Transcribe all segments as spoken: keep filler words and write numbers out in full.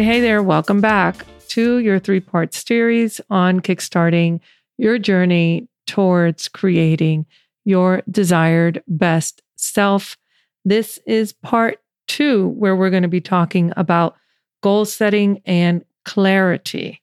right. Hey there. Welcome back to your three-part series on kickstarting your journey towards creating your desired best self. This is part two, where we're going to be talking about goal setting and clarity.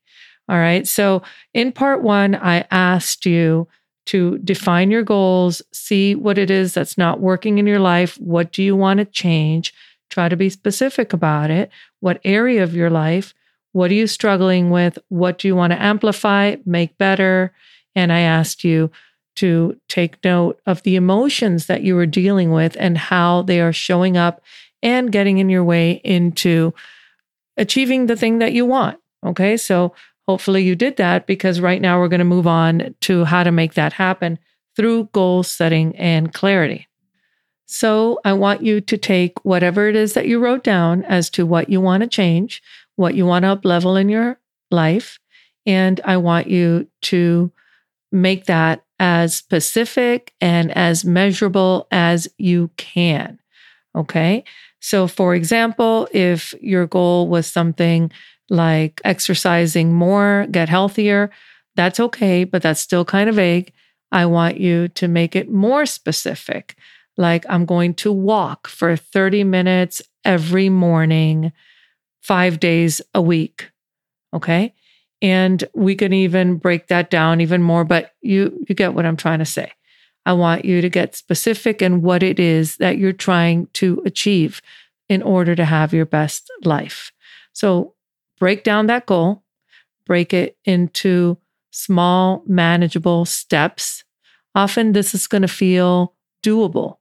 All right. So in part one, I asked you to define your goals, see what it is that's not working in your life. What do you want to change? Try to be specific about it. What area of your life? What are you struggling with? What do you want to amplify, make better? And I asked you to take note of the emotions that you were dealing with and how they are showing up and getting in your way into achieving the thing that you want. Okay, so hopefully you did that, because right now we're going to move on to how to make that happen through goal setting and clarity. So I want you to take whatever it is that you wrote down as to what you want to change, what you want to up-level in your life, and I want you to make that as specific and as measurable as you can. Okay. So for example, if your goal was something like exercising more, get healthier, that's okay, but that's still kind of vague. I want you to make it more specific. Like, I'm going to walk for thirty minutes every morning, five days a week. Okay. And we can even break that down even more, but you, you get what I'm trying to say. I want you to get specific in what it is that you're trying to achieve in order to have your best life. So break down that goal, break it into small, manageable steps. Often this is going to feel doable,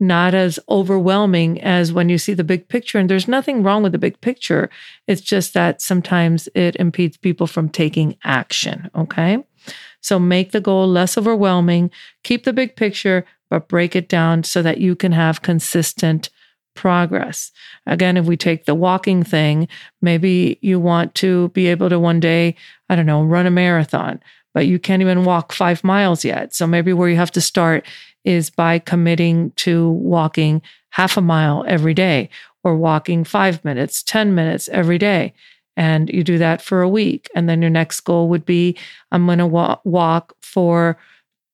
not as overwhelming as when you see the big picture. And there's nothing wrong with the big picture. It's just that sometimes it impedes people from taking action, okay? So make the goal less overwhelming, keep the big picture, but break it down so that you can have consistent progress. Again, if we take the walking thing, maybe you want to be able to one day, I don't know, run a marathon, but you can't even walk five miles yet. So maybe where you have to start is by committing to walking half a mile every day, or walking five minutes, ten minutes every day. And you do that for a week. And then your next goal would be, I'm going to wa- walk for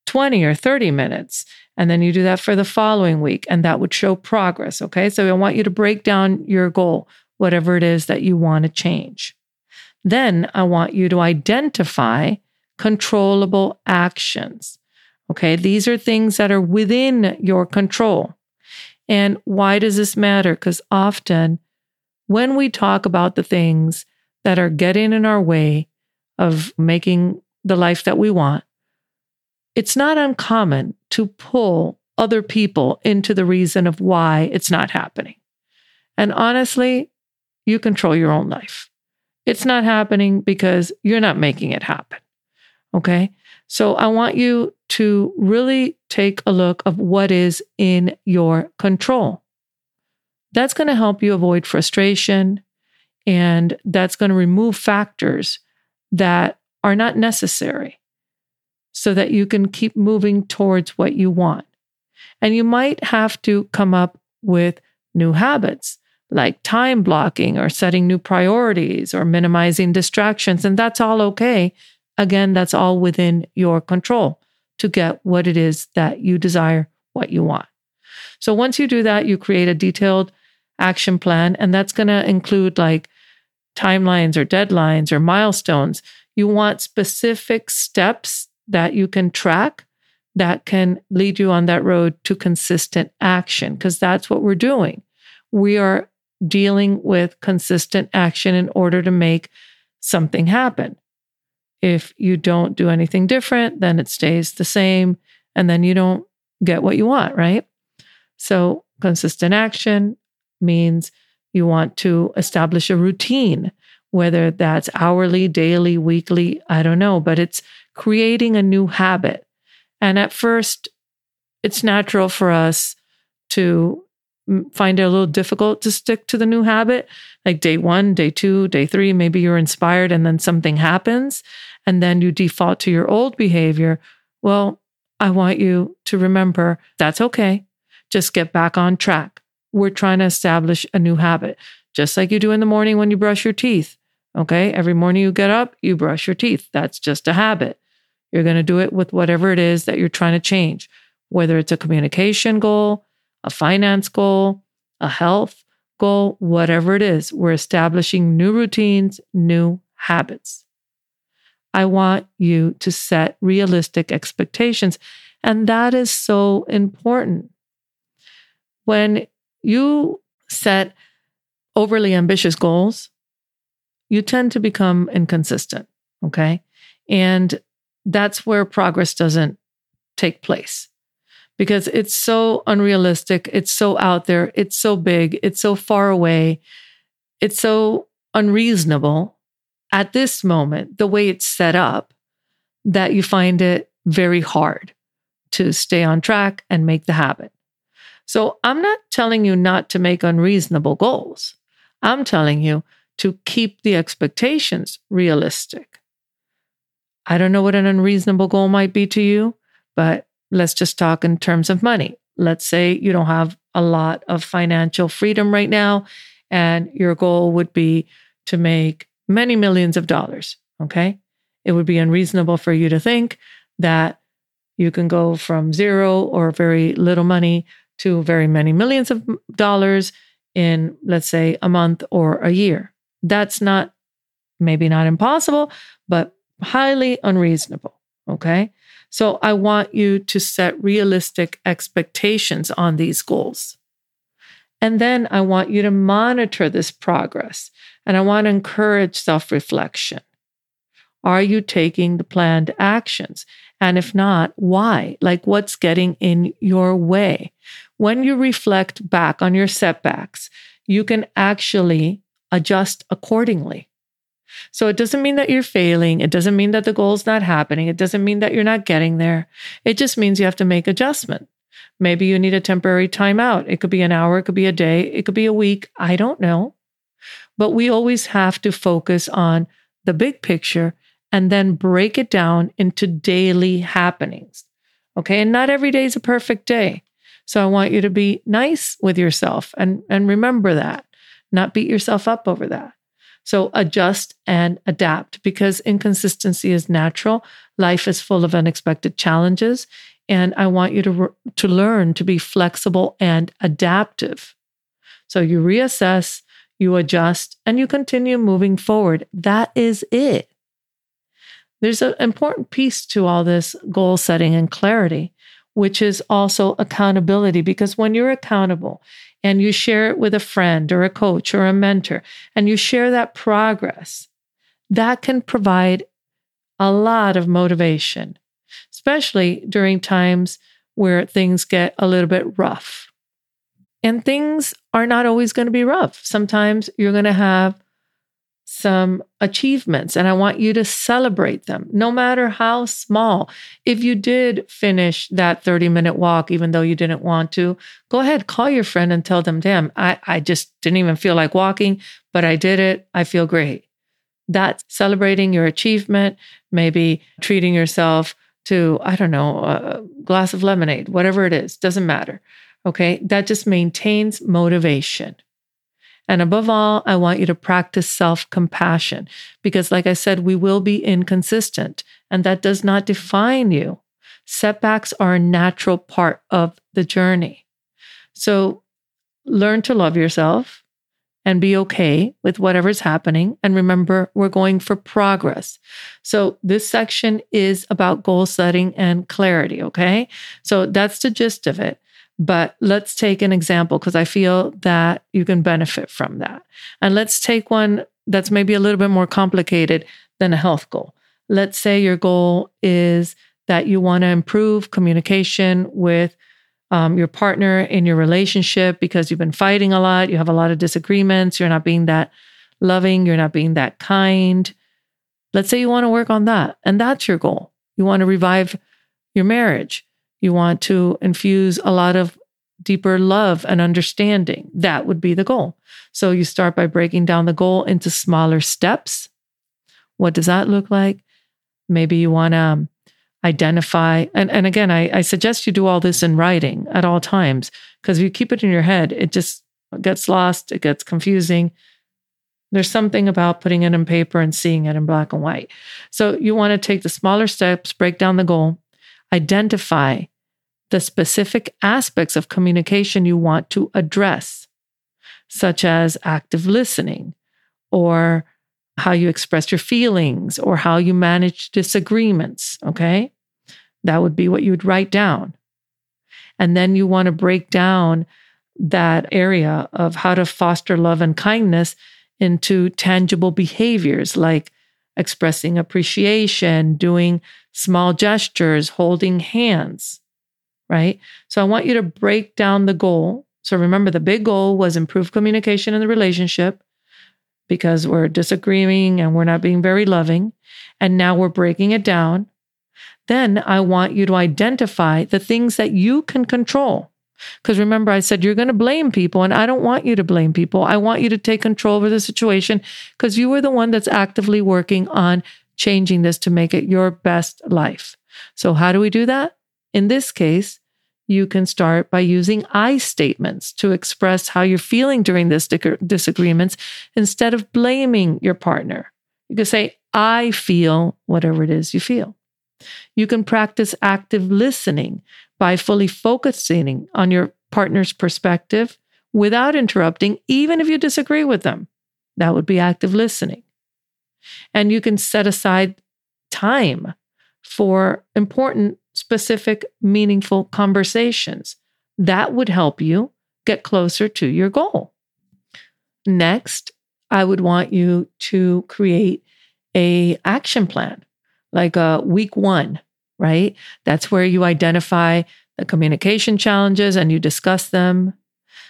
twenty or thirty minutes. And then you do that for the following week. And that would show progress. Okay. So I want you to break down your goal, whatever it is that you want to change. Then I want you to identify controllable actions. Okay. These are things that are within your control. And why does this matter? Because often, when we talk about the things that are getting in our way of making the life that we want, it's not uncommon to pull other people into the reason of why it's not happening. And honestly, you control your own life. It's not happening because you're not making it happen. Okay? So I want you to really take a look of what is in your control. That's going to help you avoid frustration, and that's going to remove factors that are not necessary so that you can keep moving towards what you want. And you might have to come up with new habits, like time blocking or setting new priorities or minimizing distractions, and that's all okay. Again, that's all within your control to get what it is that you desire, what you want. So once you do that, you create a detailed action plan, and that's going to include like timelines or deadlines or milestones. You want specific steps that you can track that can lead you on that road to consistent action, because that's what we're doing. We are dealing with consistent action in order to make something happen. If you don't do anything different, then it stays the same, and then you don't get what you want, right? So consistent action means you want to establish a routine, whether that's hourly, daily, weekly, I don't know, but it's creating a new habit. And at first, it's natural for us to find it a little difficult to stick to the new habit, like day one, day two, day three, maybe you're inspired and then something happens and then you default to your old behavior. Well, I want you to remember that's okay. Just get back on track. We're trying to establish a new habit. just like you do in the morning when you brush your teeth. Okay, every morning you get up, you brush your teeth. That's just a habit. You're going to do it with whatever it is that you're trying to change, whether it's a communication goal, a finance goal, a health goal, whatever it is. We're establishing new routines, new habits. I want you to set realistic expectations. And that is so important. When you set overly ambitious goals, you tend to become inconsistent, okay? And that's where progress doesn't take place because it's so unrealistic, it's so out there, it's so big, it's so far away, it's so unreasonable at this moment, the way it's set up, that you find it very hard to stay on track and make the habit. So I'm not telling you not to make unreasonable goals. I'm telling you to keep the expectations realistic. I don't know what an unreasonable goal might be to you, but let's just talk in terms of money. Let's say you don't have a lot of financial freedom right now, and your goal would be to make many millions of dollars, okay? It would be unreasonable for you to think that you can go from zero or very little money to very many millions of dollars in, let's say, a month or a year. That's not, maybe not impossible, but highly unreasonable, okay? So I want you to set realistic expectations on these goals. And then I want you to monitor this progress, and I want to encourage self-reflection. Are you taking the planned actions? And if not, why? Like, what's getting in your way? When you reflect back on your setbacks, you can actually adjust accordingly. So it doesn't mean that you're failing. It doesn't mean that the goal's not happening. It doesn't mean that you're not getting there. It just means you have to make adjustment. Maybe you need a temporary timeout. It could be an hour. It could be a day. It could be a week. I don't know. But we always have to focus on the big picture and then break it down into daily happenings. Okay. And not every day is a perfect day. So I want you to be nice with yourself and, and remember that, not beat yourself up over that. So adjust and adapt, because inconsistency is natural. Life is full of unexpected challenges. And I want you to, to learn to be flexible and adaptive. So you reassess, you adjust, and you continue moving forward. That is it. There's an important piece to all this goal setting and clarity, which is also accountability. Because when you're accountable and you share it with a friend or a coach or a mentor, and you share that progress, that can provide a lot of motivation, especially during times where things get a little bit rough. And things are not always going to be rough. Sometimes you're going to have some achievements, and I want you to celebrate them, no matter how small. If you did finish that thirty-minute walk, even though you didn't want to, go ahead, call your friend and tell them, damn, I, I just didn't even feel like walking, but I did it. I feel great. That's celebrating your achievement, maybe treating yourself to, I don't know, a glass of lemonade, whatever it is, doesn't matter. Okay, that just maintains motivation. And above all, I want you to practice self-compassion, because like I said, we will be inconsistent, and that does not define you. Setbacks are a natural part of the journey. So learn to love yourself and be okay with whatever's happening. And remember, we're going for progress. So this section is about goal setting and clarity, okay? So that's the gist of it. But let's take an example, because I feel that you can benefit from that. And let's take one that's maybe a little bit more complicated than a health goal. Let's say your goal is that you want to improve communication with um, your partner in your relationship, because you've been fighting a lot, you have a lot of disagreements, you're not being that loving, you're not being that kind. Let's say you want to work on that, and that's your goal. You want to revive your marriage. You want to infuse a lot of deeper love and understanding. That would be the goal. So you start by breaking down the goal into smaller steps. What does that look like? Maybe you want to identify. And, and again, I, I suggest you do all this in writing at all times, because if you keep it in your head, it just It gets lost. It gets confusing. There's something about putting it on paper and seeing it in black and white. So you want to take the smaller steps, break down the goal, identify the specific aspects of communication you want to address, such as active listening, or how you express your feelings, or how you manage disagreements, okay? That would be what you would write down. And then you want to break down that area of how to foster love and kindness into tangible behaviors like expressing appreciation, doing small gestures, holding hands, right? So I want you to break down the goal. So remember, the big goal was improve communication in the relationship because we're disagreeing and we're not being very loving. And now we're breaking it down. Then I want you to identify the things that you can control. Because remember, I said, you're going to blame people, and I don't want you to blame people. I want you to take control over the situation because you are the one that's actively working on changing this to make it your best life. So how do we do that? In this case, you can start by using I statements to express how you're feeling during these disagreements instead of blaming your partner. You can say, I feel whatever it is you feel. You can practice active listening by fully focusing on your partner's perspective without interrupting, even if you disagree with them. That would be active listening. And you can set aside time for important, specific, meaningful conversations. That would help you get closer to your goal. Next, I would want you to create an action plan, like a week one, right? That's where you identify the communication challenges and you discuss them.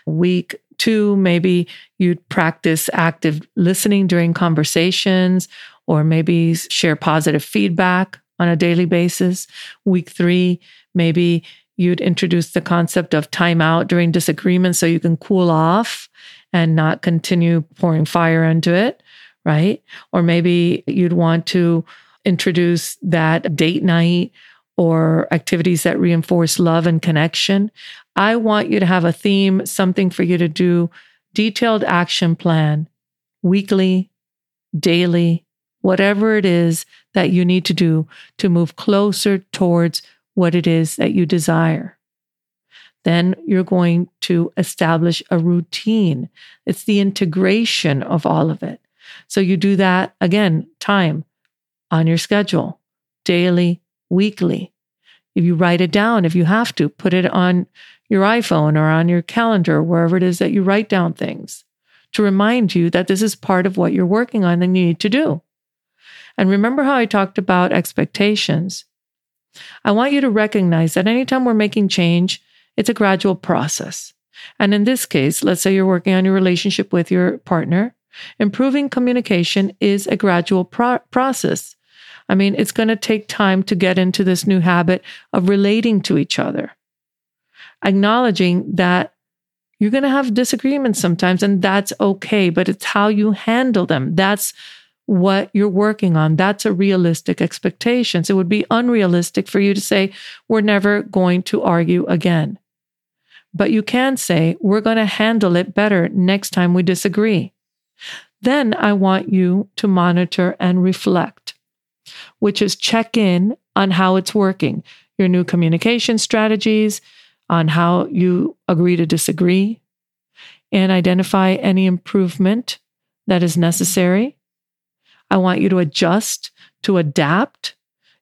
Week two, maybe you'd practice active listening during conversations, or maybe share positive feedback on a daily basis. Week three, maybe you'd introduce the concept of timeout during disagreements so you can cool off and not continue pouring fire into it, right? Or maybe you'd want to introduce that date night or activities that reinforce love and connection. I want you to have a theme, something for you to do, detailed action plan, weekly, daily, whatever it is that you need to do to move closer towards what it is that you desire. Then you're going to establish a routine. It's the integration of all of it. So you do that, again, time, on your schedule, daily, weekly. If you write it down, if you have to, put it on your iPhone or on your calendar, wherever it is that you write down things, to remind you that this is part of what you're working on and you need to do. And remember how I talked about expectations. I want you to recognize that anytime we're making change, it's a gradual process. And in this case, let's say you're working on your relationship with your partner, improving communication is a gradual pro- process. I mean, it's going to take time to get into this new habit of relating to each other, acknowledging that you're going to have disagreements sometimes, and that's okay, but it's how you handle them. That's what you're working on. That's a realistic expectation. So it would be unrealistic for you to say, we're never going to argue again. But you can say, we're going to handle it better next time we disagree. Then I want you to monitor and reflect, which is check in on how it's working, your new communication strategies, on how you agree to disagree, and identify any improvement that is necessary. I want you to adjust, to adapt.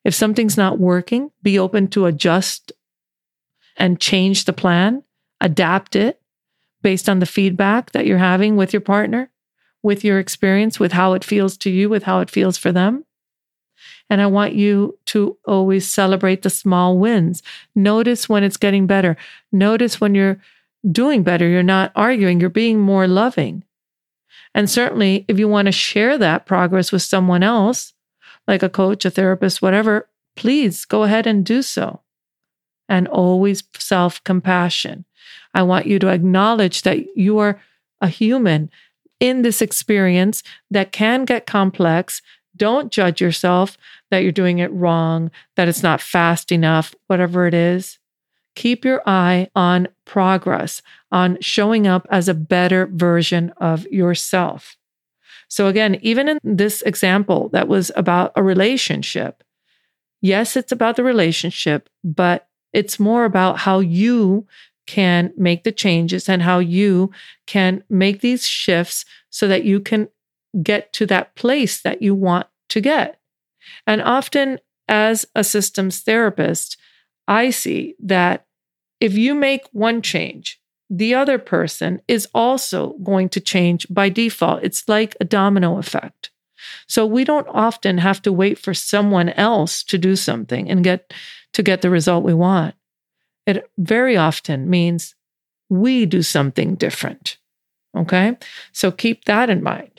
If something's not working, be open to adjust and change the plan, adapt it based on the feedback that you're having with your partner, with your experience, with how it feels to you, with how it feels for them. And I want you to always celebrate the small wins. Notice when it's getting better. Notice when you're doing better, you're not arguing, you're being more loving. And certainly, if you want to share that progress with someone else, like a coach, a therapist, whatever, please go ahead and do so. And always self-compassion. I want you to acknowledge that you are a human in this experience that can get complex. Don't judge yourself that you're doing it wrong, that it's not fast enough, whatever it is. Keep your eye on progress, on showing up as a better version of yourself. So again, even in this example that was about a relationship, yes, it's about the relationship, but it's more about how you can make the changes and how you can make these shifts so that you can get to that place that you want to get. And often as a systems therapist, I see that if you make one change, the other person is also going to change by default. It's like a domino effect. So we don't often have to wait for someone else to do something and get to get the result we want. It very often means we do something different. Okay? So keep that in mind.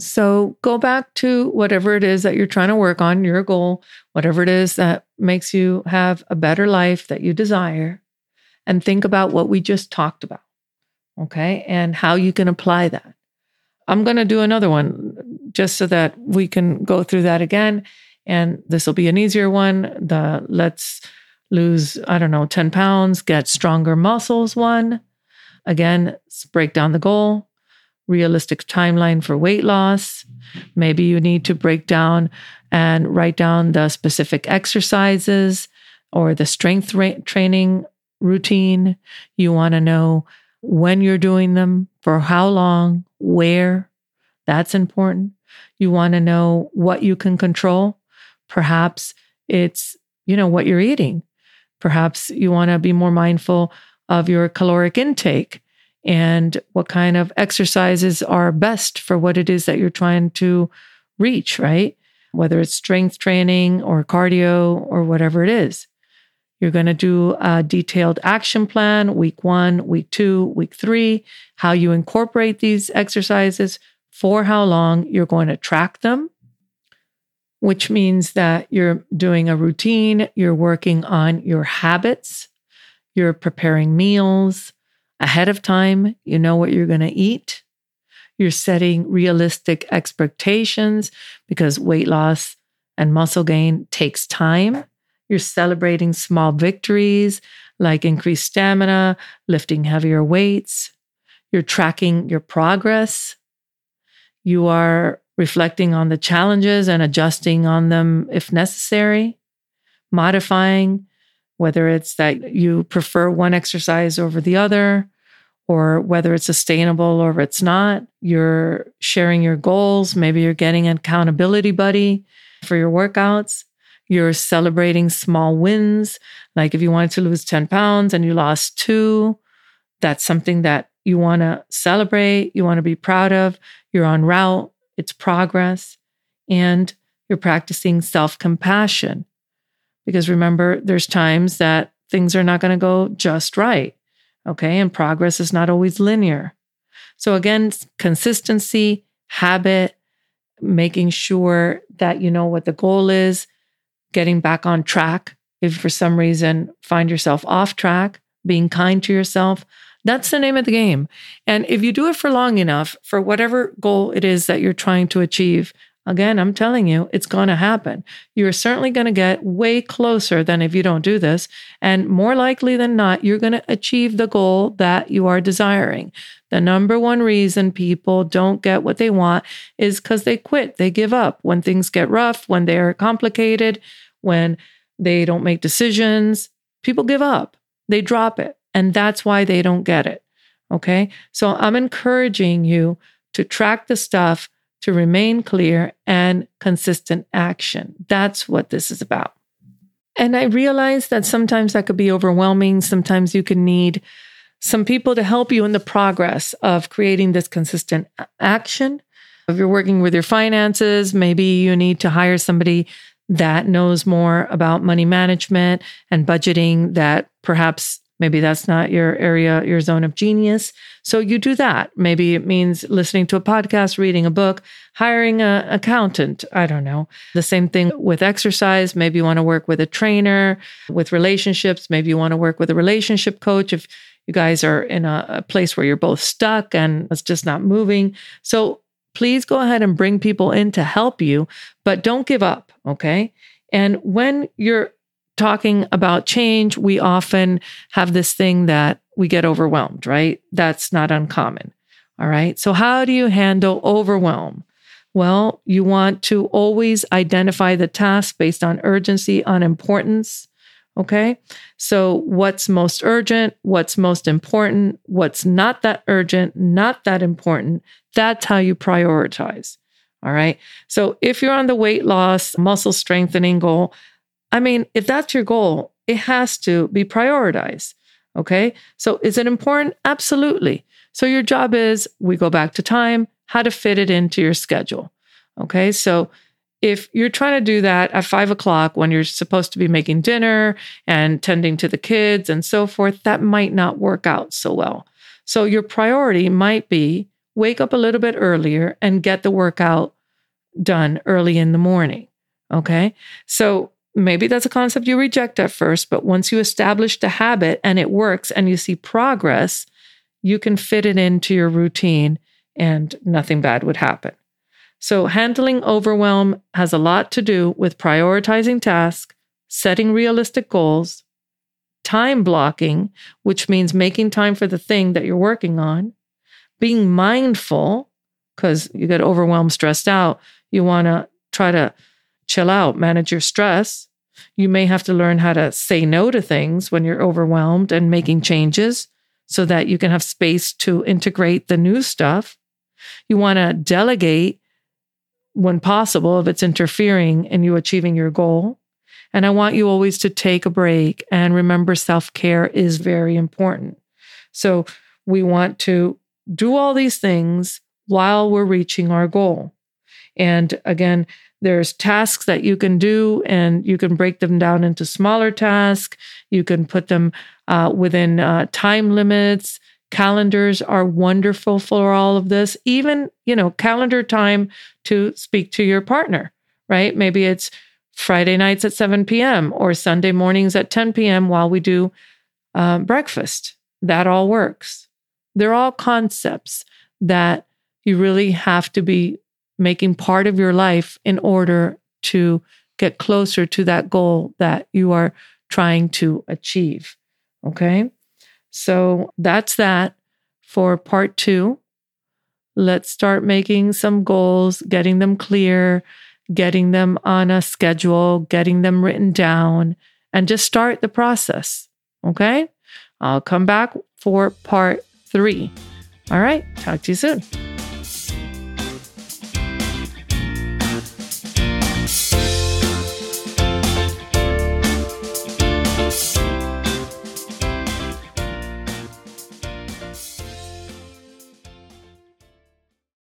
So go back to whatever it is that you're trying to work on, your goal, whatever it is that makes you have a better life that you desire, and think about what we just talked about, okay? And how you can apply that. I'm going to do another one just so that we can go through that again. And this will be an easier one. The let's lose, I don't know, ten pounds, get stronger muscles one. Again, break down the goal. Realistic timeline for weight loss. Maybe you need to break down and write down the specific exercises or the strength ra- training routine. You want to know when you're doing them, for how long, where. That's important. You want to know what you can control. Perhaps it's, you know, what you're eating. Perhaps you want to be more mindful of your caloric intake and what kind of exercises are best for what it is that you're trying to reach, right? Whether it's strength training or cardio or whatever it is. You're going to do a detailed action plan, week one, week two, week three, how you incorporate these exercises, for how long you're going to track them, which means that you're doing a routine, you're working on your habits, you're preparing meals ahead of time, you know what you're going to eat, you're setting realistic expectations because weight loss and muscle gain takes time. You're celebrating small victories like increased stamina, lifting heavier weights. You're tracking your progress. You are reflecting on the challenges and adjusting on them if necessary, modifying, whether it's that you prefer one exercise over the other, or whether it's sustainable or it's not. You're sharing your goals. Maybe you're getting an accountability buddy for your workouts. You're celebrating small wins. Like if you wanted to lose ten pounds and you lost two, that's something that you want to celebrate, you want to be proud of. You're on route, it's progress. And you're practicing self-compassion. Because remember, there's times that things are not going to go just right. Okay. And progress is not always linear. So again, consistency, habit, making sure that you know what the goal is, getting back on track. If for some reason find yourself off track, being kind to yourself, that's the name of the game. And if you do it for long enough, for whatever goal it is that you're trying to achieve, again, I'm telling you, it's going to happen. You're certainly going to get way closer than if you don't do this. And more likely than not, you're going to achieve the goal that you are desiring. The number one reason people don't get what they want is because they quit. They give up when things get rough, when they are complicated, when they don't make decisions. People give up. They drop it. And that's why they don't get it. Okay? So I'm encouraging you to track the stuff, to remain clear, and consistent action. That's what this is about. And I realize that sometimes that could be overwhelming. Sometimes you can need some people to help you in the progress of creating this consistent action. If you're working with your finances, maybe you need to hire somebody that knows more about money management and budgeting, that perhaps maybe that's not your area, your zone of genius. So you do that. Maybe it means listening to a podcast, reading a book, hiring an accountant. I don't know. The same thing with exercise. Maybe you want to work with a trainer, with relationships. Maybe you want to work with a relationship coach if you guys are in a, a place where you're both stuck and it's just not moving. So please go ahead and bring people in to help you, but don't give up, okay? And when you're talking about change, we often have this thing that we get overwhelmed, right? That's not uncommon. All right. So how do you handle overwhelm? Well, you want to always identify the task based on urgency, on importance. Okay. So what's most urgent, what's most important, what's not that urgent, not that important. That's how you prioritize. All right. So if you're on the weight loss, muscle strengthening goal, I mean, if that's your goal, it has to be prioritized. Okay. So is it important? Absolutely. So your job is, we go back to time, how to fit it into your schedule. Okay. So if you're trying to do that at five o'clock when you're supposed to be making dinner and tending to the kids and so forth, that might not work out so well. So your priority might be wake up a little bit earlier and get the workout done early in the morning. Okay. So maybe that's a concept you reject at first, but once you establish the habit and it works and you see progress, you can fit it into your routine and nothing bad would happen. So handling overwhelm has a lot to do with prioritizing tasks, setting realistic goals, time blocking, which means making time for the thing that you're working on, being mindful, because you get overwhelmed, stressed out. You want to try to chill out, manage your stress. You may have to learn how to say no to things when you're overwhelmed and making changes so that you can have space to integrate the new stuff. You want to delegate when possible, if it's interfering in you achieving your goal. And I want you always to take a break and remember self-care is very important. So we want to do all these things while we're reaching our goal. And again, there's tasks that you can do and you can break them down into smaller tasks. You can put them uh, within uh, time limits. Calendars are wonderful for all of this. Even, you know, calendar time to speak to your partner, right? Maybe it's Friday nights at seven p.m. or Sunday mornings at ten p.m. while we do um, breakfast. That all works. They're all concepts that you really have to be making part of your life in order to get closer to that goal that you are trying to achieve. Okay? So that's that for part two. Let's start making some goals, getting them clear, getting them on a schedule, getting them written down, and just start the process. Okay? I'll come back for part three. All right. Talk to you soon.